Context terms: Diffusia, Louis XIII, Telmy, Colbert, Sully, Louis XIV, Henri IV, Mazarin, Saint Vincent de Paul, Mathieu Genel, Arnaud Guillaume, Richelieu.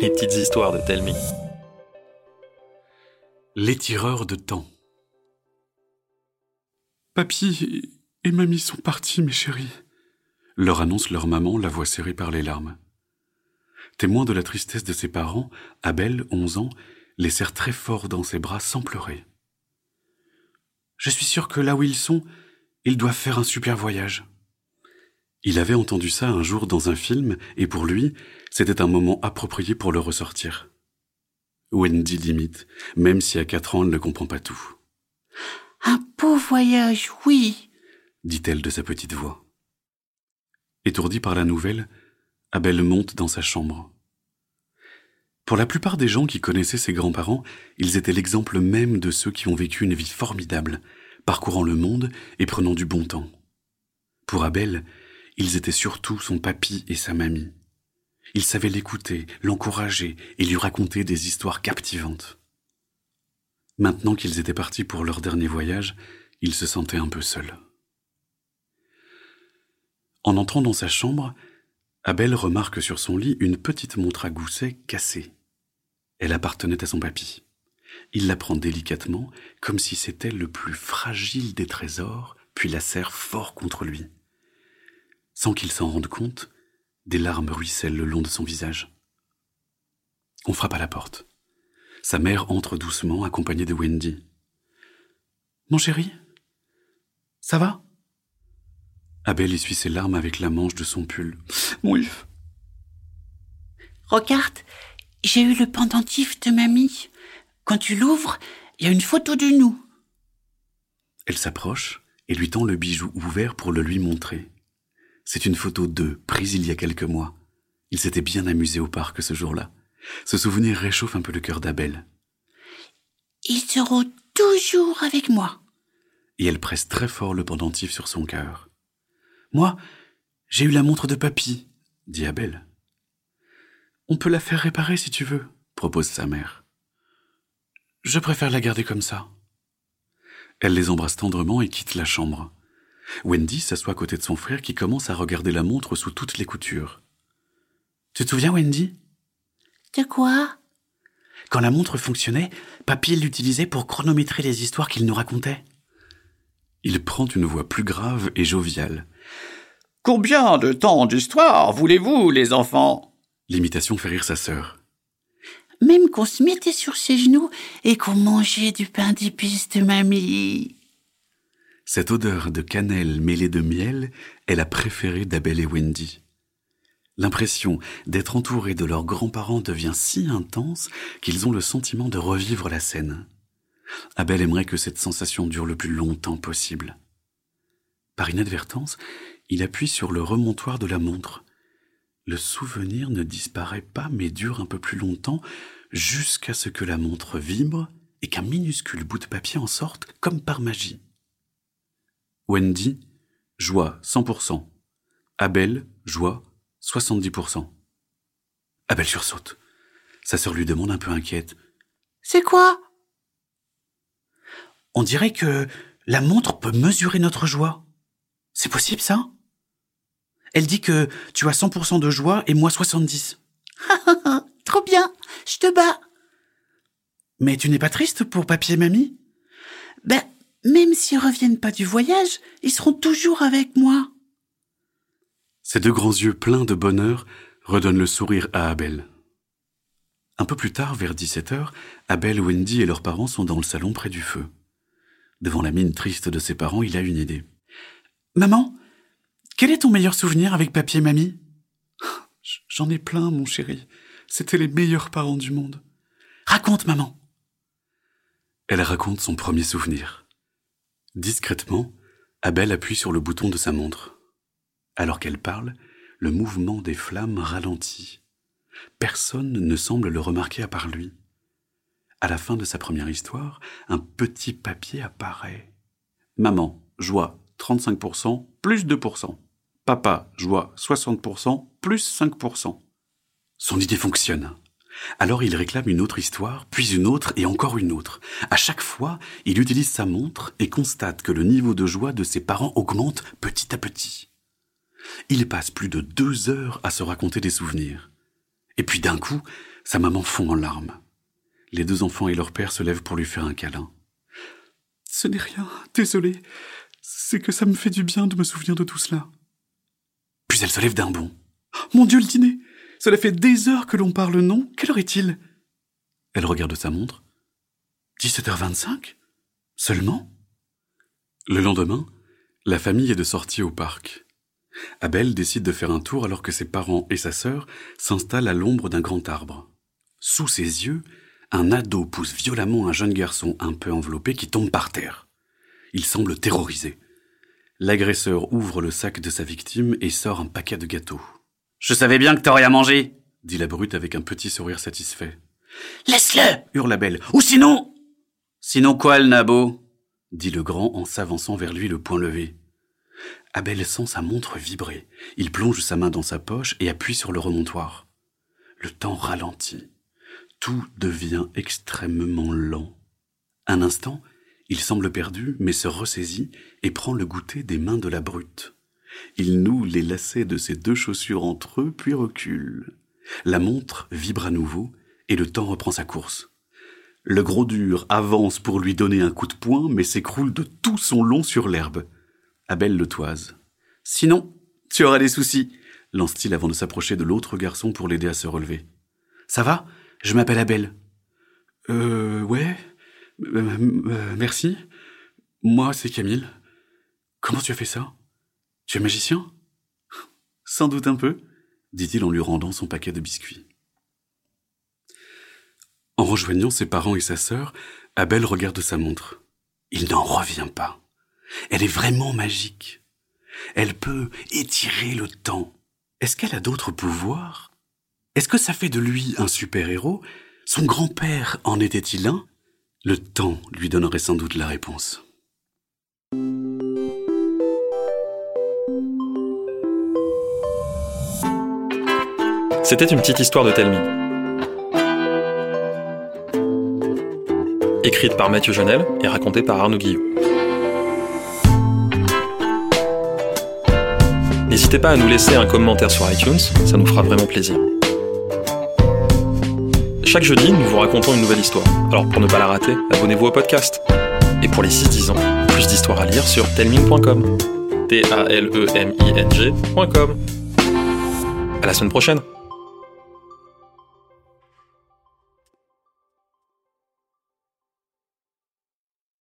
les petites histoires de Telmy. L'étireur de temps. Papy et mamie sont partis, mes chéris, leur annonce leur maman, la voix serrée par les larmes. Témoin de la tristesse de ses parents, Abel, 11 ans, les serre très fort dans ses bras sans pleurer. Je suis sûr que là où ils sont, ils doivent faire un super voyage. Il avait entendu ça un jour dans un film et pour lui, c'était un moment approprié pour le ressortir. Wendy l'imite, même si à 4 ans elle ne comprend pas tout. Un beau voyage, oui, dit-elle de sa petite voix. Étourdie par la nouvelle, Abel monte dans sa chambre. Pour la plupart des gens qui connaissaient ses grands-parents, ils étaient l'exemple même de ceux qui ont vécu une vie formidable, parcourant le monde et prenant du bon temps. Pour Abel, ils étaient surtout son papy et sa mamie. Ils savaient l'écouter, l'encourager et lui raconter des histoires captivantes. Maintenant qu'ils étaient partis pour leur dernier voyage, il se sentait un peu seul. En entrant dans sa chambre, Abel remarque sur son lit une petite montre à gousset cassée. Elle appartenait à son papy. Il la prend délicatement, comme si c'était le plus fragile des trésors, puis la serre fort contre lui. Sans qu'il s'en rende compte, des larmes ruissellent le long de son visage. On frappe à la porte. Sa mère entre doucement, accompagnée de Wendy. « Mon chéri, ça va ?» Abel essuie ses larmes avec la manche de son pull. « Mon Yves !»« Regarde, j'ai eu le pendentif de mamie. Quand tu l'ouvres, il y a une photo de nous. » Elle s'approche et lui tend le bijou ouvert pour le lui montrer. C'est une photo d'eux, prise il y a quelques mois. Ils s'étaient bien amusés au parc ce jour-là. Ce souvenir réchauffe un peu le cœur d'Abel. « Ils seront toujours avec moi. » Et elle presse très fort le pendentif sur son cœur. « Moi, j'ai eu la montre de papy, » dit Abel. « On peut la faire réparer si tu veux, » propose sa mère. « Je préfère la garder comme ça. » Elle les embrasse tendrement et quitte la chambre. Wendy s'assoit à côté de son frère qui commence à regarder la montre sous toutes les coutures. « Tu te souviens, Wendy ?» « De quoi ?» Quand la montre fonctionnait, papy l'utilisait pour chronométrer les histoires qu'il nous racontait. Il prend une voix plus grave et joviale. « Combien de temps d'histoire voulez-vous, les enfants ?» L'imitation fait rire sa sœur. « Même qu'on se mettait sur ses genoux et qu'on mangeait du pain d'épices de mamie. » Cette odeur de cannelle mêlée de miel est la préférée d'Abel et Wendy. L'impression d'être entourés de leurs grands-parents devient si intense qu'ils ont le sentiment de revivre la scène. Abel aimerait que cette sensation dure le plus longtemps possible. Par inadvertance, il appuie sur le remontoir de la montre. Le souvenir ne disparaît pas mais dure un peu plus longtemps jusqu'à ce que la montre vibre et qu'un minuscule bout de papier en sorte comme par magie. Wendy, joie 100%. Abel, joie 70%. Abel sursaute. Sa sœur lui demande un peu inquiète. « C'est quoi ?»« On dirait que la montre peut mesurer notre joie. C'est possible, ça ? Elle dit que tu as 100% de joie et moi 70%. »« Trop bien, je te bats. »« Mais tu n'es pas triste pour papy et mamie ?»« Ben, même s'ils reviennent pas du voyage, ils seront toujours avec moi. » Ses deux grands yeux pleins de bonheur redonnent le sourire à Abel. Un peu plus tard, vers 17h, Abel, Wendy et leurs parents sont dans le salon près du feu. Devant la mine triste de ses parents, il a une idée. « Maman, quel est ton meilleur souvenir avec papy et mamie ?»« J'en ai plein, mon chéri. C'était les meilleurs parents du monde. »« Raconte, maman !» Elle raconte son premier souvenir. Discrètement, Abel appuie sur le bouton de sa montre. Alors qu'elle parle, le mouvement des flammes ralentit. Personne ne semble le remarquer à part lui. À la fin de sa première histoire, un petit papier apparaît. Maman, joie, 35%, plus 2%. Papa, joie, 60%, plus 5%. Son idée fonctionne. Alors il réclame une autre histoire, puis une autre et encore une autre. À chaque fois, il utilise sa montre et constate que le niveau de joie de ses parents augmente petit à petit. Il passe plus de 2 heures à se raconter des souvenirs. Et puis d'un coup, sa maman fond en larmes. Les deux enfants et leur père se lèvent pour lui faire un câlin. « Ce n'est rien, désolé. C'est que ça me fait du bien de me souvenir de tout cela. » Puis elle se lève d'un bond. « Mon Dieu, le dîner! Cela fait des heures que l'on parle, non? Quelle heure est-il » Elle regarde sa montre. « 17h25 ? Seulement ?» Le lendemain, la famille est de sortie au parc. Abel décide de faire un tour alors que ses parents et sa sœur s'installent à l'ombre d'un grand arbre. Sous ses yeux, un ado pousse violemment un jeune garçon un peu enveloppé qui tombe par terre. Il semble terrorisé. L'agresseur ouvre le sac de sa victime et sort un paquet de gâteaux. « Je savais bien que t'aurais à manger !» dit la brute avec un petit sourire satisfait. « Laisse-le !» hurle Abel. « Ou sinon !»« Sinon quoi, le nabo ?» dit le grand en s'avançant vers lui le poing levé. Abel sent sa montre vibrer. Il plonge sa main dans sa poche et appuie sur le remontoir. Le temps ralentit. Tout devient extrêmement lent. Un instant, il semble perdu, mais se ressaisit et prend le goûter des mains de la brute. Il noue les lacets de ses deux chaussures entre eux, puis recule. La montre vibre à nouveau et le temps reprend sa course. Le gros dur avance pour lui donner un coup de poing, mais s'écroule de tout son long sur l'herbe. Abel le toise. « Sinon, tu auras des soucis !» lance-t-il avant de s'approcher de l'autre garçon pour l'aider à se relever. « Ça va ? Je m'appelle Abel. »« Ouais. Merci. Moi, c'est Camille. Comment tu as fait ça ? Tu es magicien ? » ?»« Sans doute un peu, » dit-il en lui rendant son paquet de biscuits. En rejoignant ses parents et sa sœur, Abel regarde sa montre. Il n'en revient pas. Elle est vraiment magique. Elle peut étirer le temps. Est-ce qu'elle a d'autres pouvoirs ? Est-ce que ça fait de lui un super-héros ? Son grand-père en était-il un ? Le temps lui donnerait sans doute la réponse. C'était une petite histoire de Telmy. Écrite par Mathieu Genel et racontée par Arnaud Guillaume. N'hésitez pas à nous laisser un commentaire sur iTunes, ça nous fera vraiment plaisir. Chaque jeudi, nous vous racontons une nouvelle histoire. Alors pour ne pas la rater, abonnez-vous au podcast. Et pour les 6-10 ans, plus d'histoires à lire sur taleming.com. Taleming.com. À la semaine prochaine.